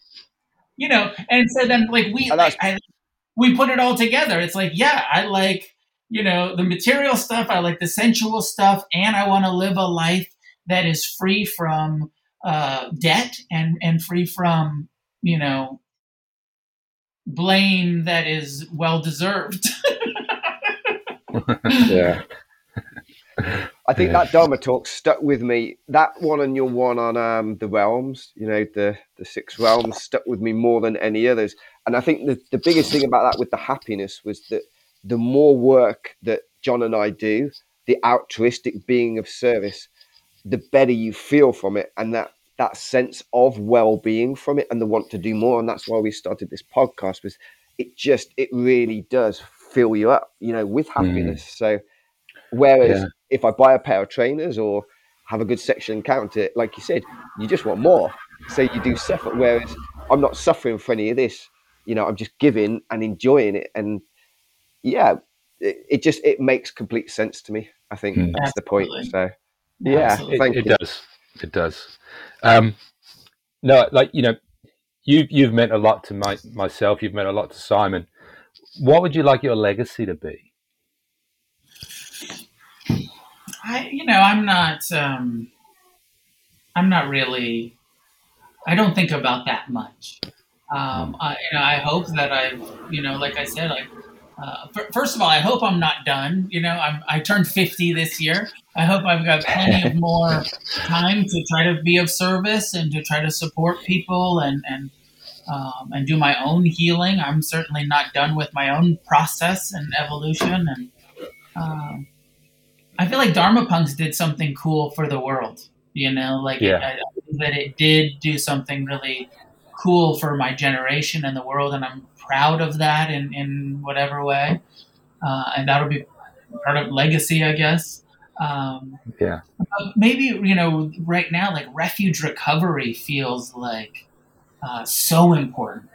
You know, and so then like we put it all together. It's like, yeah, I like, you know, the material stuff, I like the sensual stuff, and I want to live a life that is free from debt and free from, you know, blame that is well deserved. Yeah, I think that Dharma talk stuck with me. That one and your one on the realms, you know, the six realms stuck with me more than any others. And I think the biggest thing about that with the happiness was that the more work that John and I do, the altruistic being of service, the better you feel from it, and that sense of well-being from it, and the want to do more. And that's why we started this podcast, was it really does fill you up, you know, with happiness. So whereas if I buy a pair of trainers or have a good sexual encounter, like you said, you just want more, so you do suffer. Whereas I'm not suffering for any of this, you know, I'm just giving and enjoying it. And yeah, it makes complete sense to me. I think that's absolutely the point. So yeah, it does. No, like, you know, you've meant a lot to myself, you've meant a lot to Simon. What would you like your legacy to be? I'm not really. I don't think about that much. I hope that I've, you know, like I said, like first of all, I hope I'm not done. You know, I turned 50 this year. I hope I've got plenty of more time to try to be of service and to try to support people and do my own healing. I'm certainly not done with my own process and evolution, and I feel like Dharma Punx did something cool for the world, you know, like it did do something really cool for my generation and the world. And I'm proud of that in whatever way. And that'll be part of legacy, I guess. Maybe, you know, right now, like Refuge Recovery feels like so important.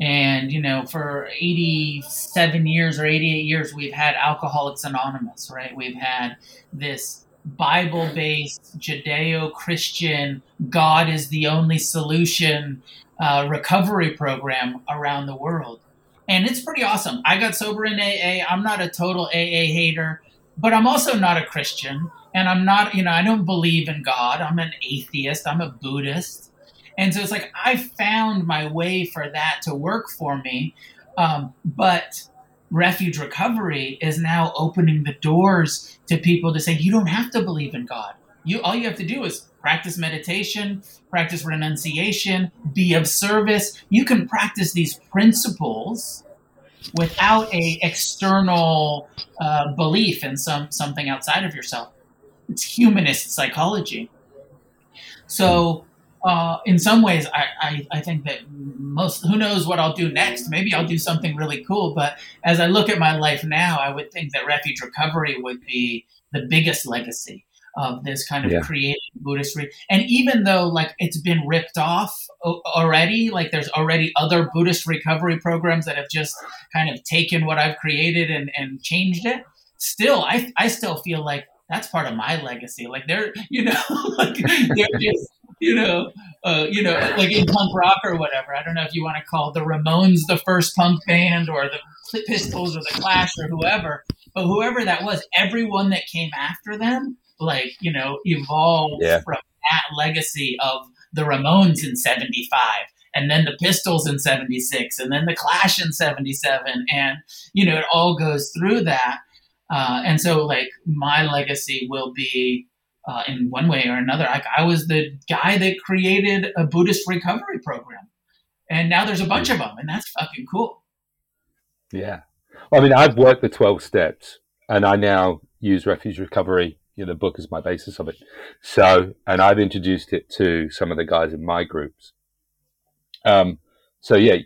And, you know, for 87 years or 88 years, we've had Alcoholics Anonymous, right? We've had this Bible-based, Judeo-Christian, God is the only solution recovery program around the world. And it's pretty awesome. I got sober in AA. I'm not a total AA hater, but I'm also not a Christian. And I'm not, you know, I don't believe in God. I'm an atheist. I'm a Buddhist. And so it's like I found my way for that to work for me. But Refuge Recovery is now opening the doors to people to say, you don't have to believe in God. All you have to do is practice meditation, practice renunciation, be of service. You can practice these principles without a external belief in something outside of yourself. It's humanist psychology. So in some ways, I think that who knows what I'll do next? Maybe I'll do something really cool. But as I look at my life now, I would think that Refuge Recovery would be the biggest legacy of this kind of creative Buddhist. And even though like it's been ripped off already, like there's already other Buddhist recovery programs that have just kind of taken what I've created and changed it. Still, I still feel like that's part of my legacy. Like they're, you know, like they're just, you know, like in punk rock or whatever. I don't know if you want to call the Ramones the first punk band or the Pistols or the Clash or whoever, but whoever that was, everyone that came after them, like, you know, evolved from that legacy of the Ramones in 75 and then the Pistols in 76 and then the Clash in 77. And, you know, it all goes through that. And so like my legacy will be, in one way or another, I was the guy that created a Buddhist recovery program, and now there's a bunch of them, and that's fucking cool. Yeah, well, I mean, I've worked the 12 steps, and I now use Refuge Recovery. You know, the book is my basis of it. So, and I've introduced it to some of the guys in my groups. So yeah,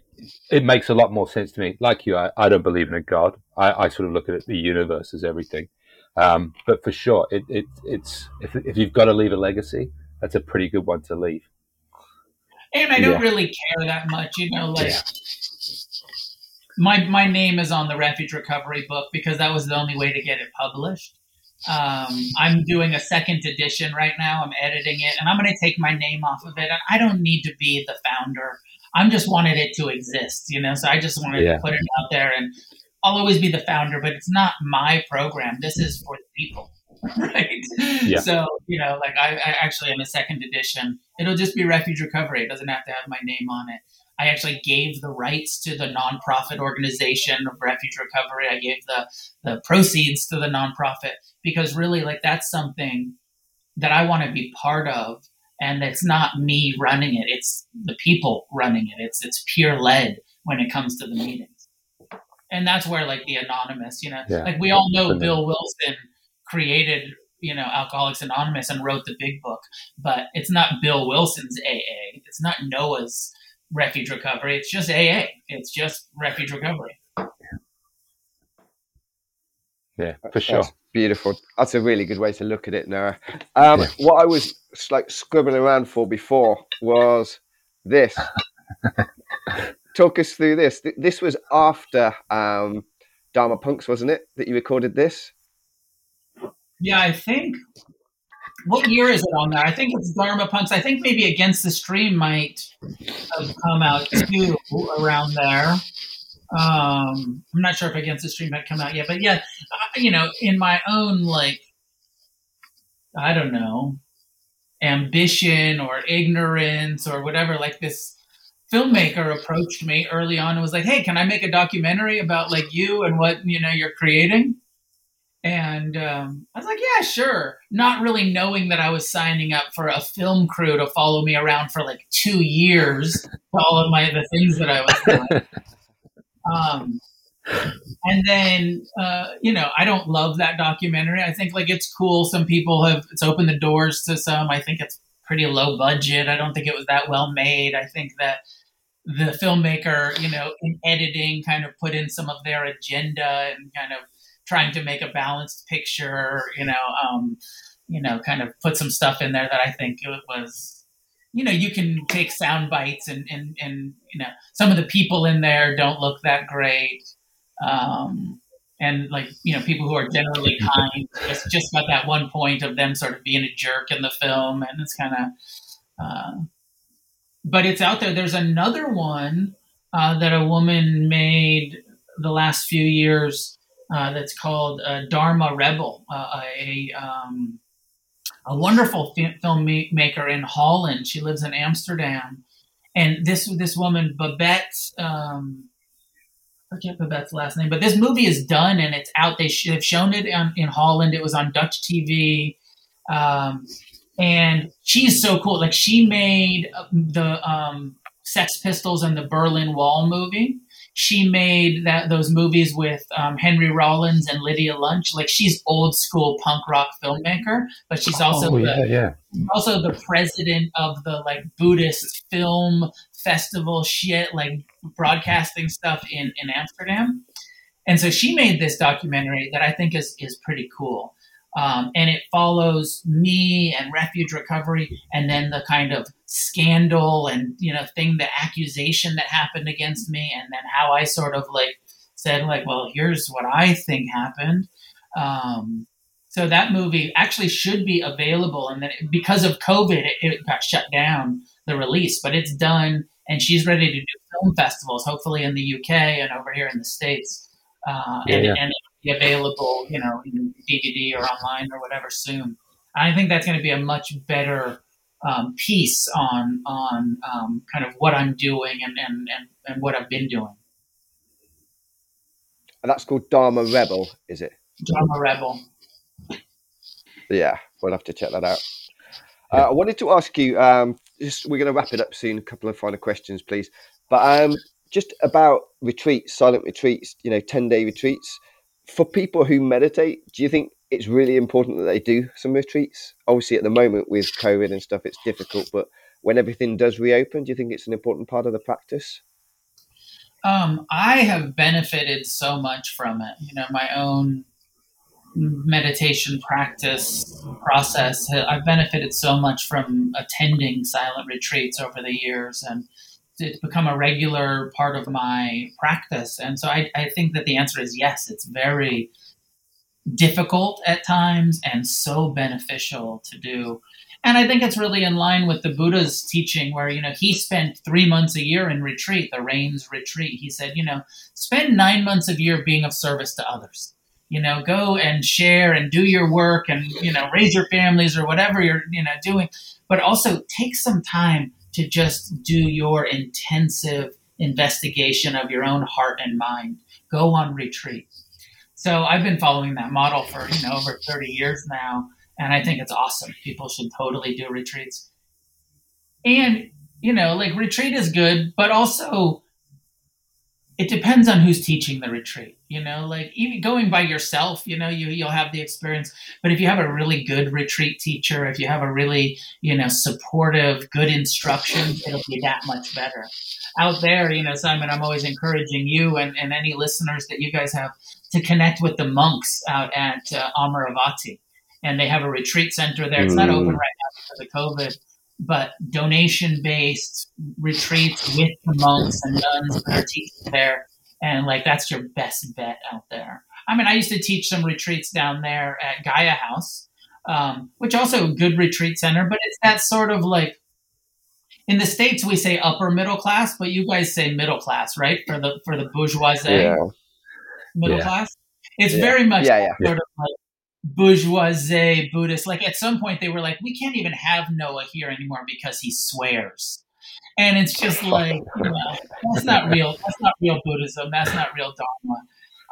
it makes a lot more sense to me. Like you, I don't believe in a God. I sort of look at it, the universe as everything. But for sure, it's if you've got to leave a legacy, that's a pretty good one to leave. And I don't really care that much, you know. Like my name is on the Refuge Recovery book because that was the only way to get it published. I'm doing a second edition right now. I'm editing it, and I'm going to take my name off of it. And I don't need to be the founder. I just wanted it to exist, you know. So I just wanted to put it out there and. I'll always be the founder, but it's not my program. This is for the people, right? Yeah. So, you know, like I actually in the second edition, it'll just be Refuge Recovery. It doesn't have to have my name on it. I actually gave the rights to the nonprofit organization of Refuge Recovery. I gave the proceeds to the nonprofit because really like that's something that I want to be part of. And it's not me running it. It's the people running it. It's peer led when it comes to the meeting. And that's where, like, the anonymous, you know, like we all know Bill Wilson created, you know, Alcoholics Anonymous and wrote the big book, but it's not Bill Wilson's AA. It's not Noah's Refuge Recovery. It's just AA. It's just Refuge Recovery. Yeah, for sure. That's beautiful. That's a really good way to look at it, Noah. What I was like scribbling around for before was this. Talk us through this. This was after Dharma Punx, wasn't it, that you recorded this? Yeah, I think. What year is it on there? I think it's Dharma Punx. I think maybe Against the Stream might have come out too around there. I'm not sure if Against the Stream had come out yet, but yeah, you know, in my own, like, I don't know, ambition or ignorance or whatever, like this filmmaker approached me early on and was like, hey, can I make a documentary about like you and what, you know, you're creating? And I was like, yeah, sure. Not really knowing that I was signing up for a film crew to follow me around for like 2 years, all of the things that I was doing. And then, I don't love that documentary. I think it's cool. Some people it's opened the doors to some. I think it's pretty low budget. I don't think it was that well made. I think that the filmmaker, in editing kind of put in some of their agenda and kind of trying to make a balanced picture, kind of put some stuff in there that I think it was, you can take sound bites and some of the people in there don't look that great. And people who are generally kind, just about that one point of them sort of being a jerk in the film. And it's kind of, but it's out there. There's another one that a woman made the last few years that's called Dharma Rebel, a wonderful filmmaker in Holland. She lives in Amsterdam. And this woman, Babette, I forget Babette's last name, but this movie is done and it's out. They've shown it in Holland. It was on Dutch TV. And she's so cool. She made the Sex Pistols and the Berlin Wall movie. She made those movies with Henry Rollins and Lydia Lunch. She's old school punk rock filmmaker, but she's also also the president of the Buddhist film festival shit, broadcasting stuff in Amsterdam. And so she made this documentary that I think is pretty cool. And it follows me and Refuge Recovery and then the kind of scandal and, the accusation that happened against me. And then how I sort of said well, here's what I think happened. So that movie actually should be available. And then because of COVID, it got shut down, the release, but it's done and she's ready to do film festivals, hopefully in the UK and over here in the States. And it'll be available, in DVD or online or whatever soon. I think that's going to be a much better piece on kind of what I'm doing and what I've been doing. And that's called Dharma Rebel, is it? Dharma Rebel. Yeah, we'll have to check that out. I wanted to ask you, we're going to wrap it up soon. A couple of final questions, please. But just about retreats, silent retreats, 10-day retreats. For people who meditate, do you think it's really important that they do some retreats? Obviously, at the moment with COVID and stuff, it's difficult. But when everything does reopen, do you think it's an important part of the practice? I have benefited so much from it. My own meditation process. I've benefited so much from attending silent retreats over the years, and it's become a regular part of my practice. And so I think that the answer is yes, it's very difficult at times and so beneficial to do. And I think it's really in line with the Buddha's teaching where, he spent 3 months a year in retreat, the rains retreat. He said, spend 9 months of year being of service to others. Go and share and do your work and, raise your families or whatever you're, doing, but also take some time to just do your intensive investigation of your own heart and mind. Go on retreat. So I've been following that model for, over 30 years now. And I think it's awesome. People should totally do retreats. And, retreat is good, but also it depends on who's teaching the retreat. Even going by yourself, you'll have the experience. But if you have a really good retreat teacher, if you have a really, supportive, good instruction, it'll be that much better. Out there, Simon, I'm always encouraging you and any listeners that you guys have to connect with the monks out at Amaravati. And they have a retreat center there. It's not open right now because of COVID, but donation-based retreats with the monks and nuns that are teaching there. And that's your best bet out there. I mean, I used to teach some retreats down there at Gaia House, which also a good retreat center, but it's that sort of in the States we say upper middle class, but you guys say middle class, right? For the bourgeoisie middle class. It's very much sort of bourgeoisie Buddhist. At some point they were we can't even have Noah here anymore because he swears. And it's just that's not real. That's not real Buddhism. That's not real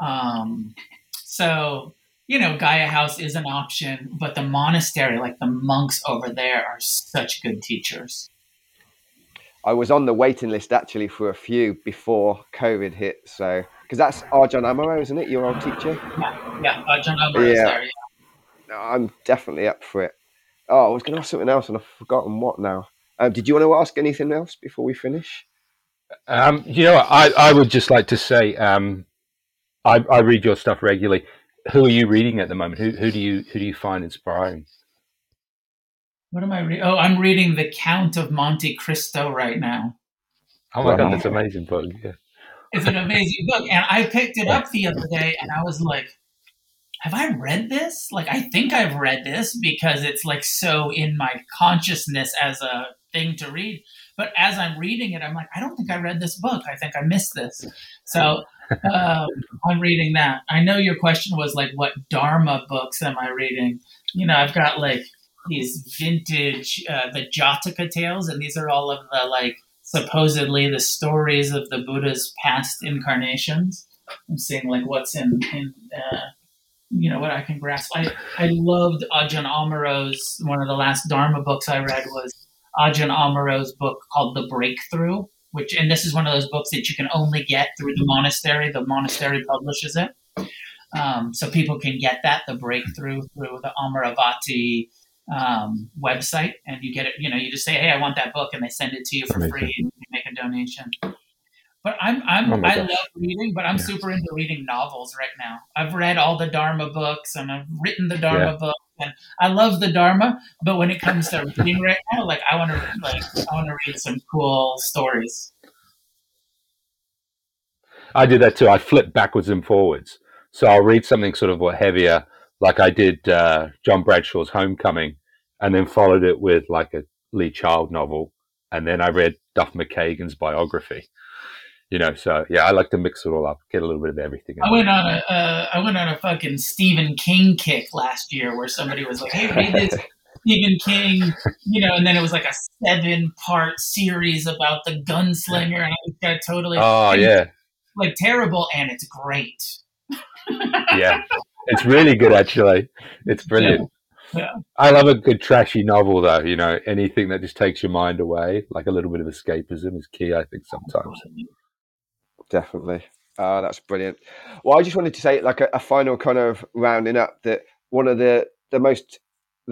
Dharma. Gaia House is an option, but the monastery, the monks over there are such good teachers. I was on the waiting list actually for a few before COVID hit. So, because that's Arjan Amaro, isn't it? Your old teacher? Yeah, Arjan Amaro. Yeah. Sorry. No, I'm definitely up for it. Oh, I was going to ask something else and I've forgotten what now. Did you want to ask anything else before we finish? You know, I would just like to say I read your stuff regularly. Who are you reading at the moment? Who do you find inspiring? What am I reading? Oh, I'm reading The Count of Monte Cristo right now. Oh my God, that's an amazing book. Yeah. It's an amazing book. And I picked it up the other day and I was like, have I read this? Like, I think I've read this because it's like so in my consciousness as a thing to read. But as I'm reading it, I'm like, I don't think I read this book. I think I missed this. So I'm reading that. I know your question was like, what Dharma books am I reading? You know, I've got like these vintage, the Jataka tales, and these are all of the like supposedly the stories of the Buddha's past incarnations. I'm seeing like what's in you know, what I can grasp. I loved Ajahn Amaro's, one of the last Dharma books I read was Ajahn Amaro's book called The Breakthrough, which, and this is one of those books that you can only get through the monastery. The monastery publishes it. So people can get that, The Breakthrough, through the Amaravati website, and you get it, you know, you just say, hey, I want that book, and they send it to you for free and you make a donation. But I love reading, but I'm super into reading novels right now. I've read all the Dharma books and I've written the Dharma book, and I love the Dharma, but when it comes to reading right now, like I want to read some cool stories. I do that too. I flip backwards and forwards. So I'll read something sort of heavier, like I did John Bradshaw's Homecoming, and then followed it with like a Lee Child novel, and then I read Duff McKagan's biography. You know, so yeah, I like to mix it all up, get a little bit of everything. I went on a fucking Stephen King kick last year, where somebody was like, "Hey, read this Stephen King," you know, and then it was like a 7-part series about the gunslinger, and I got totally like terrible, and it's great. Yeah, it's really good actually. It's brilliant. Yeah. I love a good trashy novel though, you know, anything that just takes your mind away, like a little bit of escapism is key, I think, sometimes. Definitely. That's brilliant. Well, I just wanted to say, like a final kind of rounding up, that one of the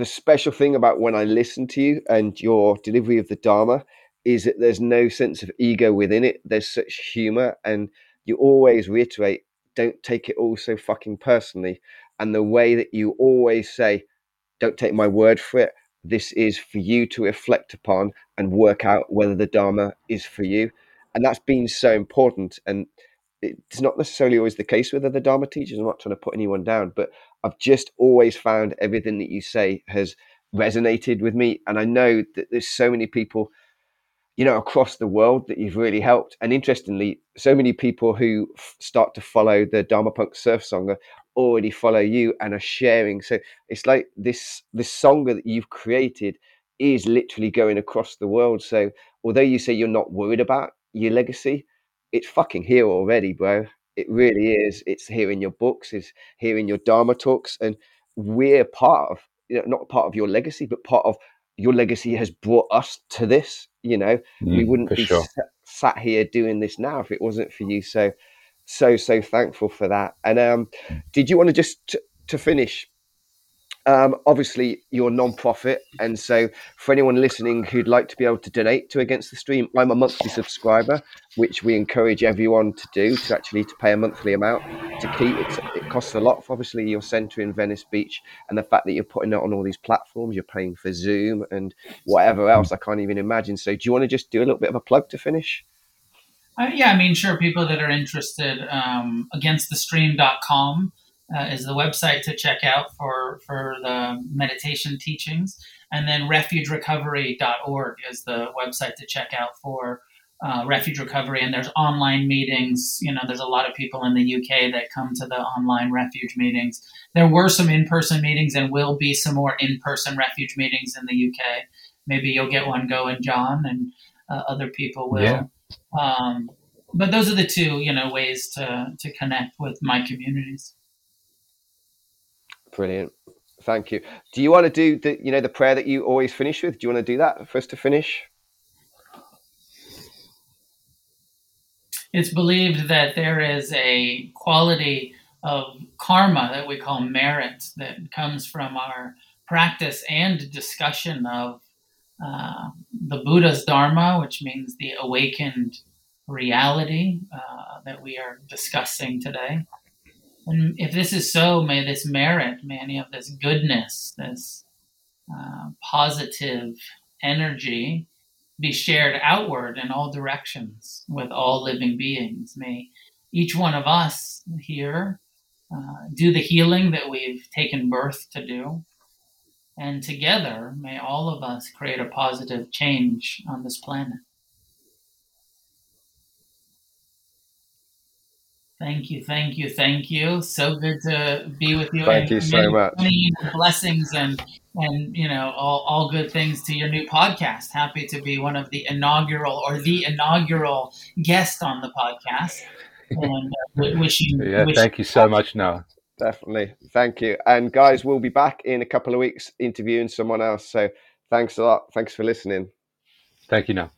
special thing about when I listen to you and your delivery of the Dharma is that there's no sense of ego within it. There's such humor, and you always reiterate, don't take it all so fucking personally. And the way that you always say, don't take my word for it, this is for you to reflect upon and work out whether the Dharma is for you. And that's been so important. And it's not necessarily always the case with other Dharma teachers. I'm not trying to put anyone down, but I've just always found everything that you say has resonated with me. And I know that there's so many people, you know, across the world that you've really helped. And interestingly, so many people who start to follow the Dharma Punx Surf Song already follow you and are sharing. So it's like this song that you've created is literally going across the world. So although you say you're not worried about your legacy, it's fucking here already, bro. It really is. It's here in your books, it's here in your Dharma talks, and we're part of, you know, not part of your legacy, but part of your legacy has brought us to this. You know, we wouldn't be sat here doing this now if it wasn't for you. So thankful for that. And did you want to just to finish? Obviously, you're non-profit, and so for anyone listening who'd like to be able to donate to Against the Stream, I'm a monthly subscriber, which we encourage everyone to do, to pay a monthly amount to keep. It costs a lot for, obviously, your centre in Venice Beach, and the fact that you're putting it on all these platforms, you're paying for Zoom and whatever else, I can't even imagine. So do you want to just do a little bit of a plug to finish? Yeah, I mean, sure, people that are interested, againstthestream.com. Is the website to check out for the meditation teachings. And then refugerecovery.org is the website to check out for Refuge Recovery. And there's online meetings. You know, there's a lot of people in the UK that come to the online Refuge meetings. There were some in-person meetings and will be some more in-person Refuge meetings in the UK. Maybe you'll get one going, John, and other people will. Yeah. But those are the two, you know, ways to connect with my communities. Brilliant. Thank you. Do you want to do the prayer that you always finish with? Do you want to do that for us to finish? It's believed that there is a quality of karma that we call merit that comes from our practice and discussion of the Buddha's Dharma, which means the awakened reality that we are discussing today. And if this is so, may this merit, may any of this goodness, this positive energy be shared outward in all directions with all living beings. May each one of us here do the healing that we've taken birth to do. And together, may all of us create a positive change on this planet. Thank you, thank you, thank you. So good to be with you. Thank you so much. Blessings and you know, all good things to your new podcast. Happy to be one of the inaugural guest on the podcast. And wishing. Yeah, thank you so much, Noah. Definitely. Thank you. And guys, we'll be back in a couple of weeks interviewing someone else. So thanks a lot. Thanks for listening. Thank you, Noah.